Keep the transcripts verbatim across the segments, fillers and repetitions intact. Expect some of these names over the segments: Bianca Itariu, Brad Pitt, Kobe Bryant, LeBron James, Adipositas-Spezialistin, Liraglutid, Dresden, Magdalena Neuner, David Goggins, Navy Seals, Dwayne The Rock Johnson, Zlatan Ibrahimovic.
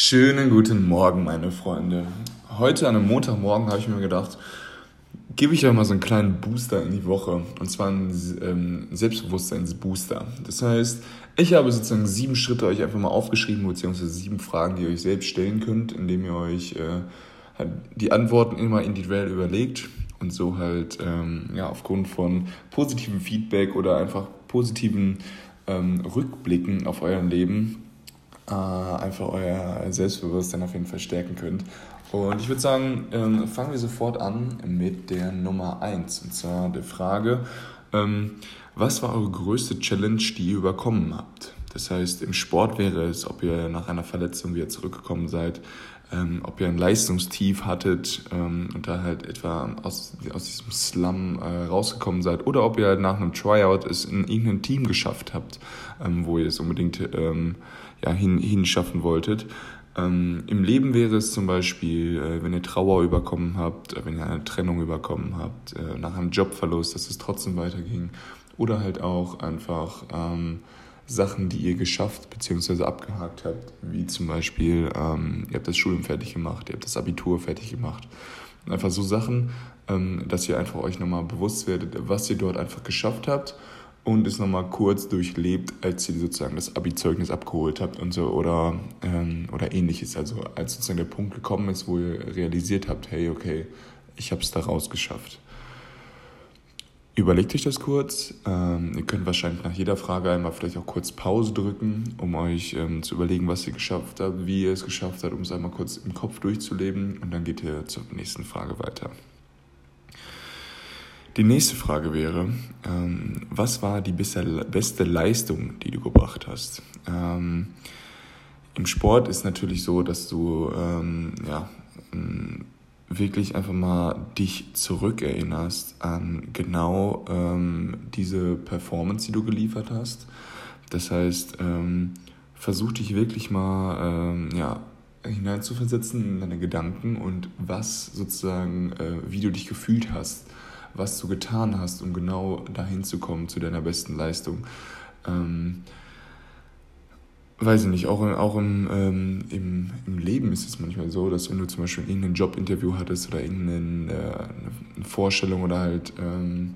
Schönen guten Morgen, meine Freunde. Heute an einem Montagmorgen habe ich mir gedacht, gebe ich euch mal so einen kleinen Booster in die Woche. Und zwar einen ähm, Selbstbewusstseinsbooster. Das heißt, ich habe sozusagen sieben Schritte euch einfach mal aufgeschrieben, beziehungsweise sieben Fragen, die ihr euch selbst stellen könnt, indem ihr euch äh, die Antworten immer individuell überlegt und so halt ähm, ja, aufgrund von positivem Feedback oder einfach positiven ähm, Rückblicken auf euer Leben einfach euer Selbstbewusstsein auf jeden Fall stärken könnt. Und ich würde sagen, ähm, fangen wir sofort an mit der Nummer eins. Und zwar der Frage, ähm, was war eure größte Challenge, die ihr überkommen habt? Das heißt, im Sport wäre es, ob ihr nach einer Verletzung wieder zurückgekommen seid, ähm, ob ihr ein Leistungstief hattet ähm, und da halt etwa aus, aus diesem Slum äh, rausgekommen seid, oder ob ihr halt nach einem Tryout es in irgendein Team geschafft habt, ähm, wo ihr es unbedingt ähm, ja, hin, hinschaffen wolltet. Ähm, Im Leben wäre es zum Beispiel, äh, wenn ihr Trauer überkommen habt, äh, wenn ihr eine Trennung überkommen habt, äh, nach einem Jobverlust, dass es trotzdem weiterging, oder halt auch einfach ähm, Sachen, die ihr geschafft bzw. abgehakt habt, wie zum Beispiel, ähm, ihr habt das Studium fertig gemacht, ihr habt das Abitur fertig gemacht. Und einfach so Sachen, ähm, dass ihr einfach euch nochmal bewusst werdet, was ihr dort einfach geschafft habt, und es nochmal kurz durchlebt, als ihr sozusagen das Abi-Zeugnis abgeholt habt und so, oder, ähm, oder ähnliches. Also als sozusagen der Punkt gekommen ist, wo ihr realisiert habt, hey, okay, ich habe es da rausgeschafft. Überlegt euch das kurz. Ähm, ihr könnt wahrscheinlich nach jeder Frage einmal vielleicht auch kurz Pause drücken, um euch ähm, zu überlegen, was ihr geschafft habt, wie ihr es geschafft habt, um es einmal kurz im Kopf durchzuleben, und dann geht ihr zur nächsten Frage weiter. Die nächste Frage wäre, ähm, was war die beste Leistung, die du gebracht hast? Ähm, im Sport ist natürlich so, dass du ähm, ja, wirklich einfach mal dich zurückerinnerst an genau ähm, diese Performance, die du geliefert hast. Das heißt, ähm, versuch dich wirklich mal ähm, ja, hineinzuversetzen in deine Gedanken und was sozusagen, äh, wie du dich gefühlt hast, was du getan hast, um genau dahin zu kommen, zu deiner besten Leistung. Ähm, weiß ich nicht, auch, auch im, ähm, im, im Leben ist es manchmal so, dass wenn du zum Beispiel irgendein Jobinterview hattest oder irgendeine äh, Vorstellung oder halt, ähm,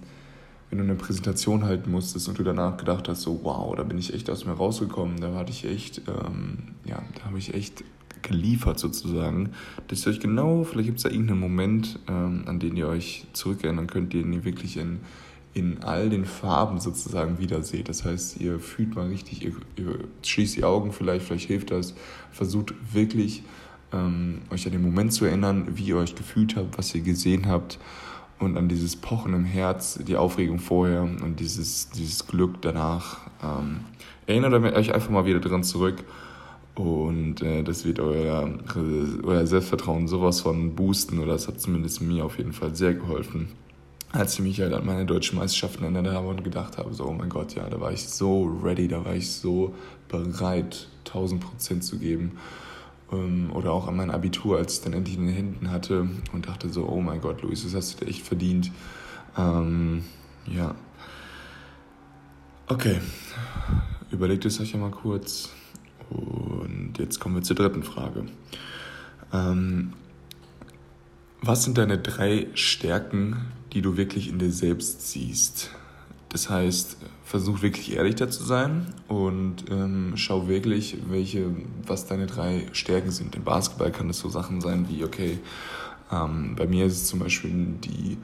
wenn du eine Präsentation halten musstest und du danach gedacht hast, so wow, da bin ich echt aus mir rausgekommen, da hatte ich echt, ähm, ja, da habe ich echt geliefert sozusagen, dass ihr euch genau, vielleicht gibt es da irgendeinen Moment, ähm, an den ihr euch zurückerinnern könnt, den ihr wirklich in, in all den Farben sozusagen wiederseht. Das heißt, ihr fühlt mal richtig, ihr, ihr schließt die Augen vielleicht, vielleicht hilft das, versucht wirklich ähm, euch an den Moment zu erinnern, wie ihr euch gefühlt habt, was ihr gesehen habt, und an dieses Pochen im Herz, die Aufregung vorher und dieses, dieses Glück danach. Ähm, erinnert euch einfach mal wieder dran zurück. Und äh, das wird euer, euer Selbstvertrauen sowas von boosten, oder das hat zumindest mir auf jeden Fall sehr geholfen, als ich mich halt an meine deutschen Meisterschaften erinnert habe und gedacht habe, so, oh mein Gott, ja, da war ich so ready, da war ich so bereit, tausend Prozent zu geben. Ähm, oder auch an mein Abitur, als ich dann endlich in den Händen hatte und dachte so, oh mein Gott, Luis, das hast du dir echt verdient. Ähm, ja. Okay, überlegt es euch ja mal kurz. Und jetzt kommen wir zur dritten Frage. Ähm, was sind deine drei Stärken, die du wirklich in dir selbst siehst? Das heißt, versuch wirklich ehrlich da zu sein und ähm, schau wirklich, welche, was deine drei Stärken sind. Im Basketball kann das so Sachen sein wie, okay, ähm, bei mir ist es zum Beispiel die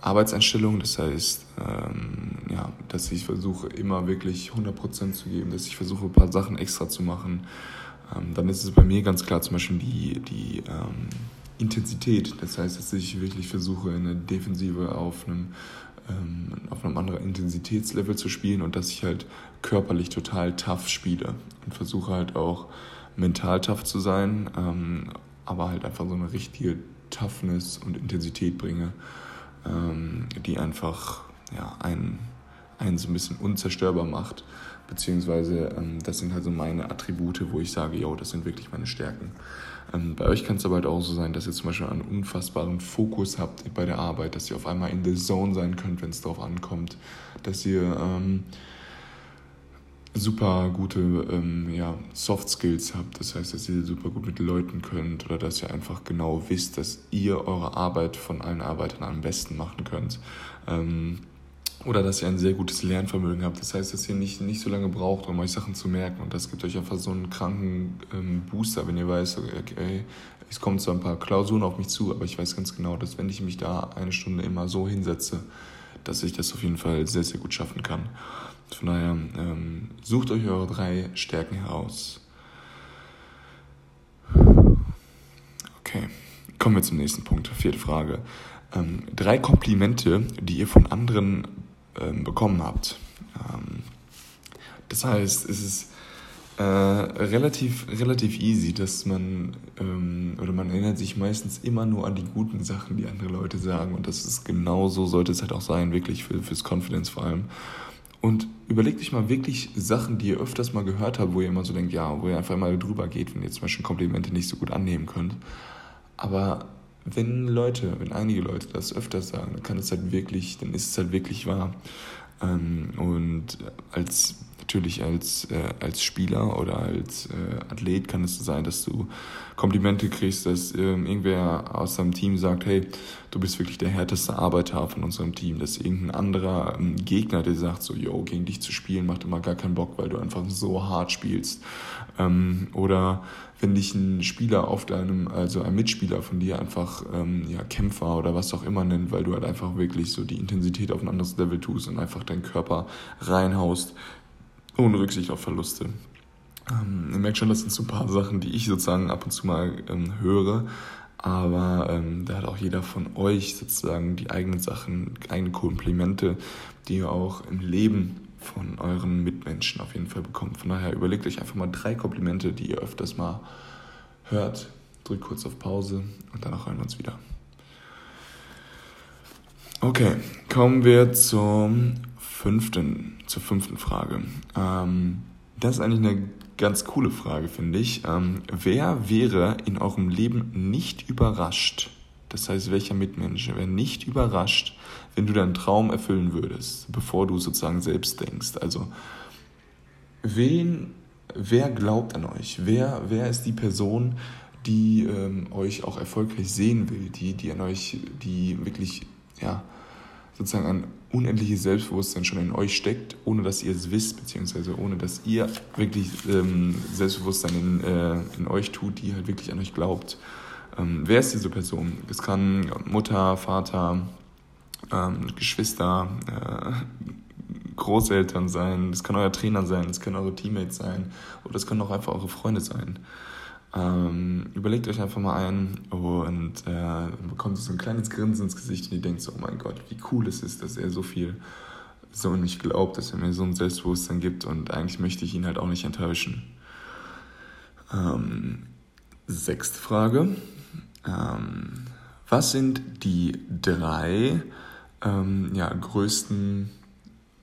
Arbeitseinstellung, das heißt, ähm, ja, dass ich versuche, immer wirklich hundert Prozent zu geben, dass ich versuche, ein paar Sachen extra zu machen. Ähm, dann ist es bei mir ganz klar zum Beispiel die, die ähm, Intensität, das heißt, dass ich wirklich versuche, in der Defensive auf einem, ähm, auf einem anderen Intensitätslevel zu spielen und dass ich halt körperlich total tough spiele und versuche halt auch mental tough zu sein, ähm, aber halt einfach so eine richtige Toughness und Intensität bringe, die einfach ja, einen, einen so ein bisschen unzerstörbar macht, beziehungsweise ähm, das sind halt so meine Attribute, wo ich sage, yo, das sind wirklich meine Stärken. Ähm, bei euch kann es aber halt auch so sein, dass ihr zum Beispiel einen unfassbaren Fokus habt bei der Arbeit, dass ihr auf einmal in the zone sein könnt, wenn es darauf ankommt, dass ihr ähm, super gute ähm, ja, Soft Skills habt, das heißt, dass ihr super gut mit Leuten könnt oder dass ihr einfach genau wisst, dass ihr eure Arbeit von allen Arbeitern am besten machen könnt. Ähm, Oder dass ihr ein sehr gutes Lernvermögen habt. Das heißt, dass ihr nicht, nicht so lange braucht, um euch Sachen zu merken. Und das gibt euch einfach so einen kranken ähm, Booster, wenn ihr weißt, okay, es kommen zwar ein paar Klausuren auf mich zu, aber ich weiß ganz genau, dass wenn ich mich da eine Stunde immer so hinsetze, dass ich das auf jeden Fall sehr, sehr gut schaffen kann. Von daher, ähm, sucht euch eure drei Stärken heraus. Okay, kommen wir zum nächsten Punkt. Vierte Frage. Ähm, drei Komplimente, die ihr von anderen bekommen habt. Das heißt, es ist äh, relativ, relativ easy, dass man, ähm, oder man erinnert sich meistens immer nur an die guten Sachen, die andere Leute sagen, und das ist genau so, sollte es halt auch sein, wirklich für, fürs Confidence vor allem. Und überlegt euch mal wirklich Sachen, die ihr öfters mal gehört habt, wo ihr immer so denkt, ja, wo ihr einfach mal drüber geht, wenn ihr zum Beispiel Komplimente nicht so gut annehmen könnt. Aber Wenn Leute, wenn einige Leute das öfters sagen, dann kann es halt wirklich, dann ist es halt wirklich wahr. Und als natürlich als, als Spieler oder als Athlet kann es so sein, dass du Komplimente kriegst, dass irgendwer aus deinem Team sagt, hey, du bist wirklich der härteste Arbeiter von unserem Team, dass irgendein anderer Gegner dir sagt, so, yo, gegen dich zu spielen macht immer gar keinen Bock, weil du einfach so hart spielst. Oder wenn dich ein Spieler auf deinem, also ein Mitspieler von dir einfach ähm, ja, Kämpfer oder was auch immer nennt, weil du halt einfach wirklich so die Intensität auf ein anderes Level tust und einfach deinen Körper reinhaust, ohne Rücksicht auf Verluste. Ähm, ihr merkt schon, das sind so ein paar Sachen, die ich sozusagen ab und zu mal ähm, höre, aber ähm, da hat auch jeder von euch sozusagen die eigenen Sachen, eigene Komplimente, die ihr auch im Leben von euren Mitmenschen auf jeden Fall bekommt. Von daher überlegt euch einfach mal drei Komplimente, die ihr öfters mal hört. Drückt kurz auf Pause und danach hören wir uns wieder. Okay, kommen wir zum fünften, zur fünften Frage. Ähm, das ist eigentlich eine ganz coole Frage, finde ich. Ähm, wer wäre in eurem Leben nicht überrascht? Das heißt, welcher Mitmensch wäre nicht überrascht, wenn du deinen Traum erfüllen würdest, bevor du sozusagen selbst denkst? Also, wen, wer glaubt an euch? Wer, wer ist die Person, die ähm, euch auch erfolgreich sehen will, die, die an euch, die wirklich, ja, sozusagen ein unendliches Selbstbewusstsein schon in euch steckt, ohne dass ihr es wisst, beziehungsweise ohne dass ihr wirklich ähm, Selbstbewusstsein in, äh, in euch tut, die halt wirklich an euch glaubt? Ähm, wer ist diese Person? Es kann Mutter, Vater, ähm, Geschwister, äh, Großeltern sein, es kann euer Trainer sein, es können eure Teammates sein oder es können auch einfach eure Freunde sein. Ähm, überlegt euch einfach mal ein und äh, bekommt so ein kleines Grinsen ins Gesicht und ihr denkt so, oh mein Gott, wie cool es ist, dass er so viel so an mich glaubt, dass er mir so ein Selbstbewusstsein gibt und eigentlich möchte ich ihn halt auch nicht enttäuschen. Ähm, sechste Frage. Ähm, was sind die drei ähm, ja, größten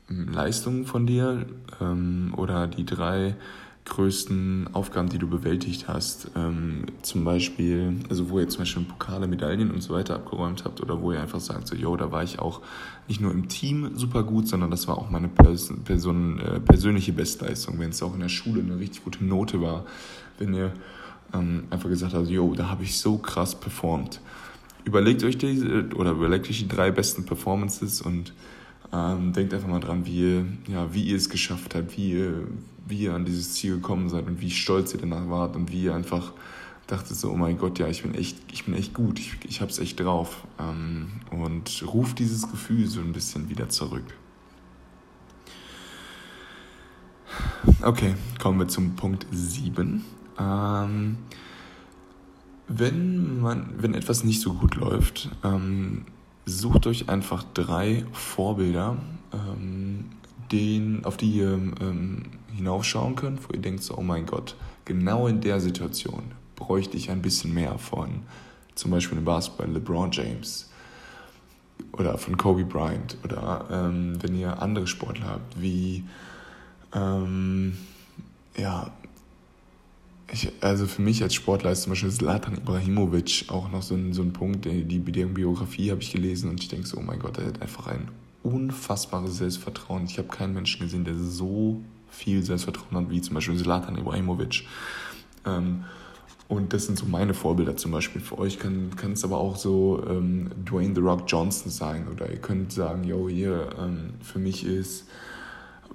Leistungen von dir ähm, oder die drei größten Aufgaben, die du bewältigt hast? Ähm, zum Beispiel, also wo ihr zum Beispiel Pokale, Medaillen und so weiter abgeräumt habt oder wo ihr einfach sagt, so, yo, da war ich auch nicht nur im Team super gut, sondern das war auch meine Pers- Person, äh, persönliche Bestleistung, wenn es auch in der Schule eine richtig gute Note war, wenn ihr Ähm, einfach gesagt habe, also, yo, da habe ich so krass performt. Überlegt euch die, oder überlegt euch die drei besten Performances und ähm, denkt einfach mal dran, wie ihr, ja, wie ihr es geschafft habt, wie ihr, wie ihr an dieses Ziel gekommen seid und wie stolz ihr danach wart und wie ihr einfach dachtet so, oh mein Gott, ja, ich bin echt, ich bin echt gut, ich, ich habe es echt drauf. Ähm, und ruft dieses Gefühl so ein bisschen wieder zurück. Okay, kommen wir zum Punkt sieben. Ähm, wenn man, wenn etwas nicht so gut läuft, ähm, sucht euch einfach drei Vorbilder, ähm, den, auf die ihr ähm, hinaufschauen könnt, wo ihr denkt so, oh mein Gott, genau in der Situation bräuchte ich ein bisschen mehr von, zum Beispiel im Basketball LeBron James oder von Kobe Bryant oder ähm, wenn ihr andere Sportler habt, wie ähm, ja, Ich, also für mich als Sportler ist zum Beispiel Zlatan Ibrahimovic auch noch so ein, so ein Punkt, die, die Biografie habe ich gelesen und ich denke so, oh mein Gott, er hat einfach ein unfassbares Selbstvertrauen. Ich habe keinen Menschen gesehen, der so viel Selbstvertrauen hat, wie zum Beispiel Zlatan Ibrahimovic. Ähm, und das sind so meine Vorbilder zum Beispiel. Für euch kann es aber auch so ähm, Dwayne The Rock Johnson sein. Oder ihr könnt sagen, yo, hier, ähm, für mich ist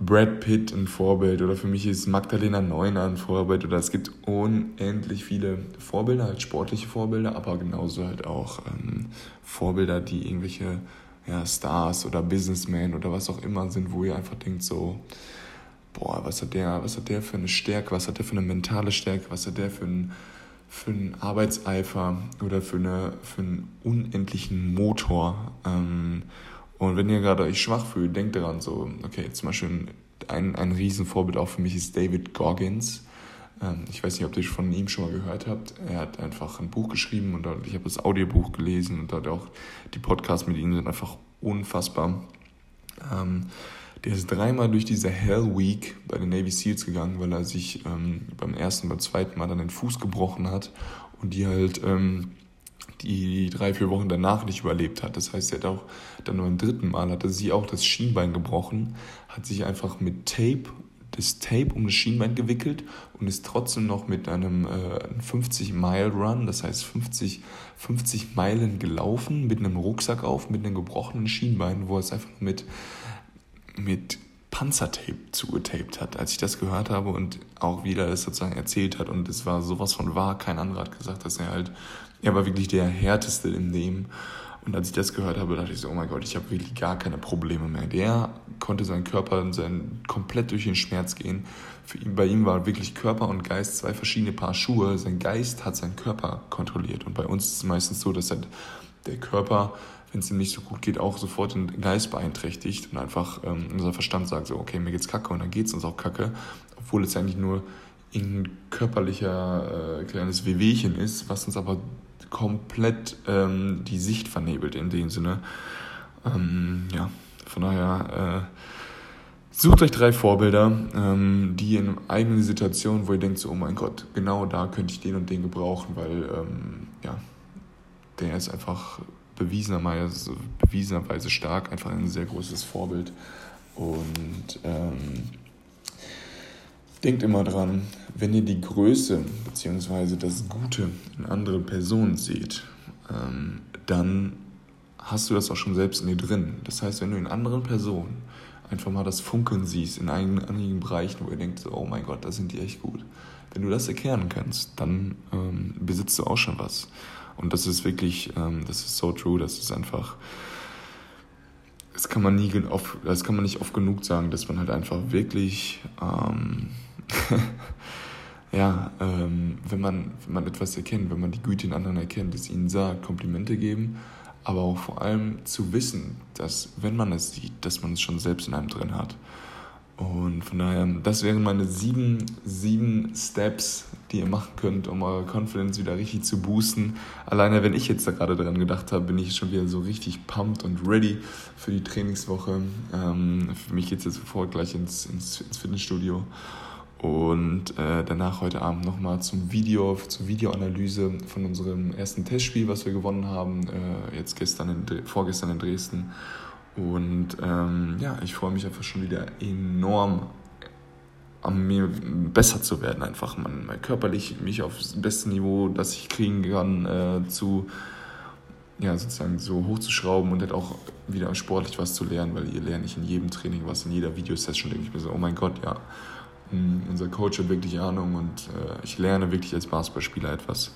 Brad Pitt ein Vorbild oder für mich ist Magdalena Neuner ein Vorbild oder es gibt unendlich viele Vorbilder, halt sportliche Vorbilder, aber genauso halt auch ähm, Vorbilder, die irgendwelche ja, Stars oder Businessmen oder was auch immer sind, wo ihr einfach denkt so, boah, was hat der, was hat der für eine Stärke, was hat der für eine mentale Stärke, was hat der für einen, für einen Arbeitseifer oder für, eine, für einen unendlichen Motor. ähm, Und wenn ihr gerade euch schwach fühlt, denkt daran so, okay, zum Beispiel ein, ein Riesenvorbild auch für mich ist David Goggins. Ähm, ich weiß nicht, ob ihr von ihm schon mal gehört habt. Er hat einfach ein Buch geschrieben und ich habe das Audiobuch gelesen und dort auch die Podcasts mit ihm sind einfach unfassbar. Ähm, der ist dreimal durch diese Hell Week bei den Navy Seals gegangen, weil er sich ähm, beim ersten, beim zweiten Mal dann den Fuß gebrochen hat und die halt... Ähm, die drei, vier Wochen danach nicht überlebt hat. Das heißt, er hat auch dann beim dritten Mal, hatte sie auch das Schienbein gebrochen, hat sich einfach mit Tape, das Tape um das Schienbein gewickelt und ist trotzdem noch mit einem äh, fünfzig-Mile-Run, das heißt fünfzig, fünfzig Meilen gelaufen, mit einem Rucksack auf, mit einem gebrochenen Schienbein, wo er es einfach mit, mit Panzertape zugetaped hat, als ich das gehört habe und auch wieder das sozusagen erzählt hat und es war sowas von wahr, kein anderer hat gesagt, dass er halt, er war wirklich der Härteste in dem und als ich das gehört habe, dachte ich so, oh mein Gott, ich habe wirklich gar keine Probleme mehr. Der konnte seinen Körper und seinen, komplett durch den Schmerz gehen. Für ihn, bei ihm war wirklich Körper und Geist zwei verschiedene Paar Schuhe. Sein Geist hat seinen Körper kontrolliert und bei uns ist es meistens so, dass halt der Körper, wenn es ihm nicht so gut geht, auch sofort den Geist beeinträchtigt und einfach ähm, unser Verstand sagt so, okay, mir geht's kacke und dann geht's uns auch kacke, obwohl es eigentlich nur ein körperlicher äh, kleines Wehwehchen ist, was uns aber komplett ähm, die Sicht vernebelt in dem Sinne. Ähm, ja, von daher äh, sucht euch drei Vorbilder, ähm, die in eigenen Situationen, wo ihr denkt so, oh mein Gott, genau da könnte ich den und den gebrauchen, weil ähm, ja, der ist einfach bewiesenerweise, bewiesenerweise stark, einfach ein sehr großes Vorbild. Und ähm, denkt immer dran, wenn ihr die Größe bzw. das Gute in anderen Personen seht, ähm, dann hast du das auch schon selbst in dir drin. Das heißt, wenn du in anderen Personen einfach mal das Funkeln siehst, in einigen Bereichen, wo ihr denkt, oh mein Gott, da sind die echt gut. Wenn du das erkennen kannst, dann ähm, besitzt du auch schon was. Und das ist wirklich, ähm, das ist so true, das ist einfach, das kann man nie oft, das kann man nicht oft genug sagen, dass man halt einfach wirklich, ähm, ja, ähm, wenn man, wenn man etwas erkennt, wenn man die Güte in anderen erkennt, es ihnen sagt, Komplimente geben, aber auch vor allem zu wissen, dass, wenn man es sieht, dass man es schon selbst in einem drin hat. Und von daher, das wären meine sieben, sieben Steps, die ihr machen könnt, um eure Confidence wieder richtig zu boosten. Alleine, wenn ich jetzt da gerade dran gedacht habe, bin ich schon wieder so richtig pumped und ready für die Trainingswoche. Ähm, für mich geht es jetzt sofort gleich ins, ins, ins Fitnessstudio. Und äh, danach heute Abend nochmal zum Video, zur Videoanalyse von unserem ersten Testspiel, was wir gewonnen haben, äh, jetzt gestern, in, vorgestern in Dresden. Und ähm, ja, ich freue mich einfach schon wieder enorm, an mir besser zu werden, einfach man, man körperlich mich aufs beste Niveau, das ich kriegen kann, äh, zu ja sozusagen so hochzuschrauben und halt auch wieder sportlich was zu lernen, weil ihr lernt nicht in jedem Training was, in jeder Videosession denke ich mir so, oh mein Gott, ja, unser Coach hat wirklich Ahnung und äh, ich lerne wirklich als Basketballspieler etwas.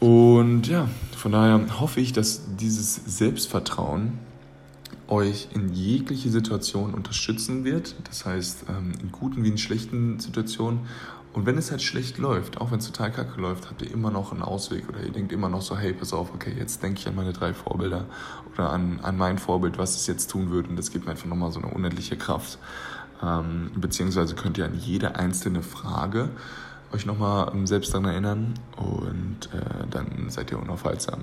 Und ja, von daher hoffe ich, dass dieses Selbstvertrauen euch in jegliche Situation unterstützen wird, das heißt in guten wie in schlechten Situationen. Und wenn es halt schlecht läuft, auch wenn es total kacke läuft, habt ihr immer noch einen Ausweg oder ihr denkt immer noch so, hey, pass auf, okay, jetzt denke ich an meine drei Vorbilder oder an, an mein Vorbild, was es jetzt tun würde und das gibt mir einfach nochmal so eine unendliche Kraft. Ähm, beziehungsweise könnt ihr an jede einzelne Frage euch nochmal selbst daran erinnern und äh, dann seid ihr unaufhaltsam.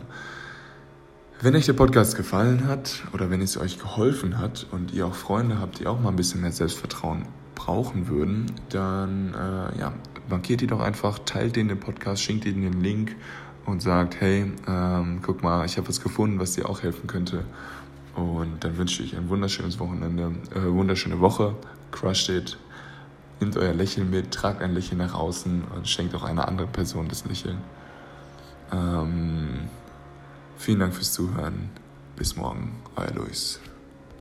Wenn euch der Podcast gefallen hat oder wenn es euch geholfen hat und ihr auch Freunde habt, die auch mal ein bisschen mehr Selbstvertrauen brauchen würden, dann äh, ja, markiert die doch einfach, teilt denen den Podcast, schickt denen den Link und sagt, hey, ähm, guck mal, ich habe was gefunden, was dir auch helfen könnte. Und dann wünsche ich ein wunderschönes Wochenende, äh, wunderschöne Woche, crush it. Nehmt euer Lächeln mit, tragt ein Lächeln nach außen und schenkt auch einer anderen Person das Lächeln. Ähm, vielen Dank fürs Zuhören. Bis morgen, euer Luis.